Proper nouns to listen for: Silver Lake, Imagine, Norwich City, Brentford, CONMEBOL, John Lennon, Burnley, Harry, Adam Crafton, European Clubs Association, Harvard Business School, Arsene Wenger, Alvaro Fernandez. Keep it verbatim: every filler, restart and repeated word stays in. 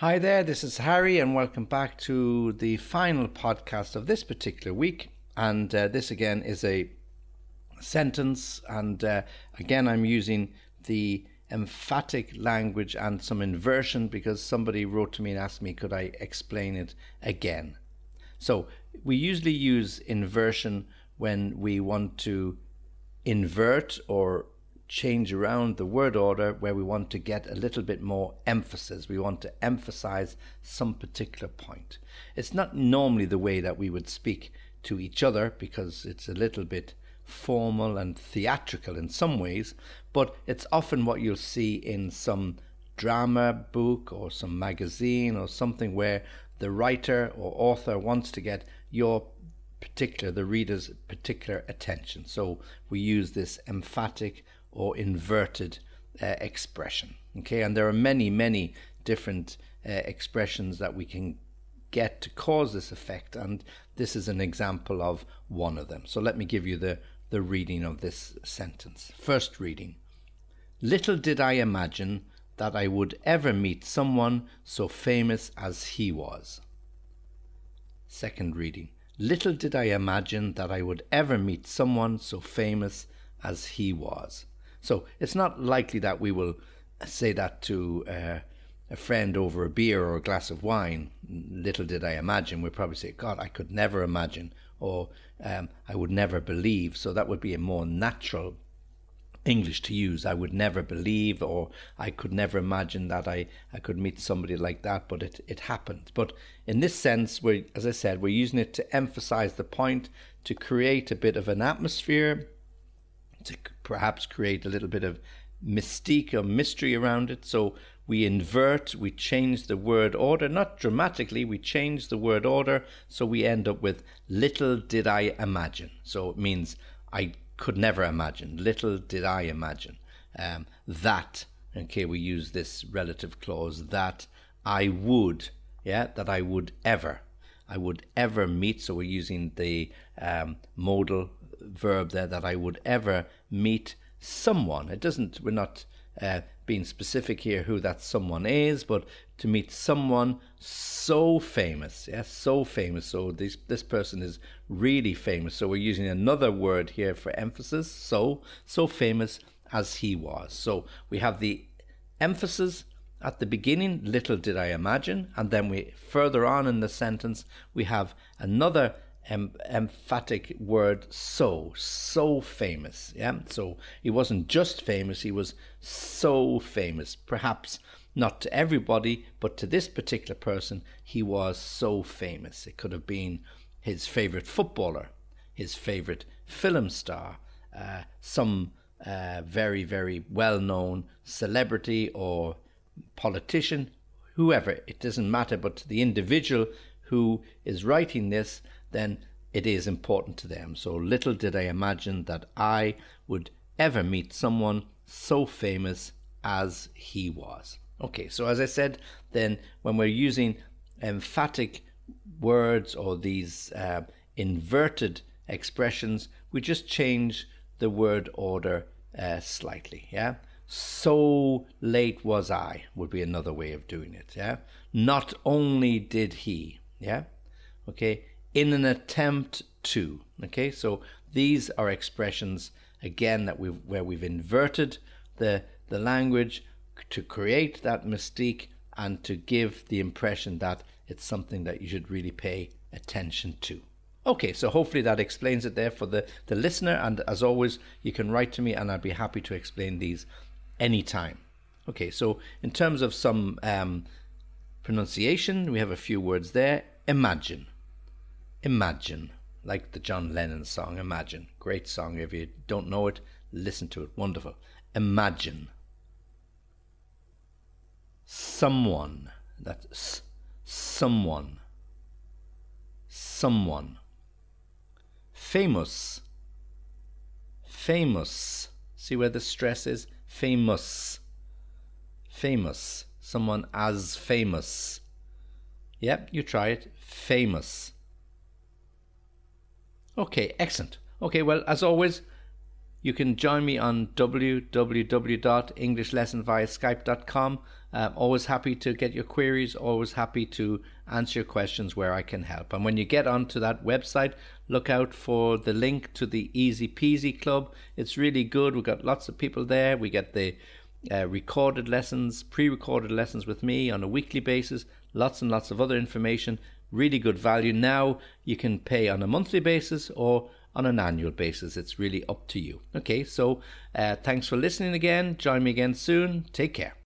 Hi there, this is Harry and welcome back to the final podcast of this particular week. And uh, this again is a sentence, and uh, again I'm using the emphatic language and some inversion because somebody wrote to me and asked me could I explain it again. So we usually use inversion when we want to invert or change around the word order, where we want to get a little bit more emphasis. We want to emphasize some particular point. It's not normally the way that we would speak to each other because it's a little bit formal and theatrical in some ways, but it's often what you'll see in some drama book or some magazine or something where the writer or author wants to get your particular, the reader's particular attention. So we use this emphatic or inverted uh, expression. Okay, and there are many, many different uh, expressions that we can get to cause this effect, and this is an example of one of them. So let me give you the, the reading of this sentence. First reading. Little did I imagine that I would ever meet someone so famous as he was. Second reading. Little did I imagine that I would ever meet someone so famous as he was. So it's not likely that we will say that to uh, a friend over a beer or a glass of wine. Little did I imagine. We'd probably say, God, I could never imagine, or um, I would never believe. So that would be a more natural English to use. I would never believe, or I could never imagine that I, I could meet somebody like that, but it, it happened. But in this sense, we're, as I said, we're using it to emphasize the point, to create a bit of an atmosphere, to perhaps create a little bit of mystique or mystery around it. So we invert, we change the word order, not dramatically, we change the word order, so we end up with little did I imagine. So it means I could never imagine. Little did I imagine um, that, okay, we use this relative clause, that I would, yeah, that I would ever, I would ever meet. So we're using the um, modal verb there, that I would ever meet someone. It doesn't, we're not uh, being specific here who that someone is, but to meet someone so famous, yeah, so famous. So this this person is really famous. So we're using another word here for emphasis, so, so famous as he was. So we have the emphasis at the beginning, little did I imagine, and then we further on in the sentence, we have another Em- emphatic word, so, so famous. Yeah, so he wasn't just famous, he was so famous. Perhaps not to everybody, but to this particular person, he was so famous. It could have been his favorite footballer, his favorite film star, uh, some uh, very, very well-known celebrity or politician, whoever. It doesn't matter, but to the individual who is writing this, then it is important to them. So little did I imagine that I would ever meet someone so famous as he was. Okay, so as I said, then when we're using emphatic words or these uh, inverted expressions, we just change the word order uh, slightly, yeah? So late was I would be another way of doing it, yeah? Not only did he, yeah? Okay? In an attempt to, okay, so these are expressions again that we've where we've inverted the the language to create that mystique and to give the impression that it's something that you should really pay attention to. Okay, so hopefully that explains it there for the the listener, and as always you can write to me and I'd be happy to explain these anytime. Okay, so in terms of some um, pronunciation, we have a few words there. Imagine. Imagine, like the John Lennon song, Imagine. Great song. If you don't know it, listen to it. Wonderful. Imagine. Someone. That's someone. Someone. Famous. Famous. See where the stress is? Famous. Famous. Someone as famous. Yep, you try it. Famous. Okay, excellent. Okay, well, as always, You can join me on w w w dot english lesson via skype dot com. Um, always happy to get your queries, always happy to answer your questions where I can help. And when you get onto that website, look out for the link to the Easy Peasy Club. It's really good. We've got lots of people there. We get the uh, recorded lessons, pre-recorded lessons with me on a weekly basis, lots and lots of other information, really good value. Now you can pay on a monthly basis or on an annual basis. It's really up to you. Okay, so uh, thanks for listening again. Join me again soon. Take care.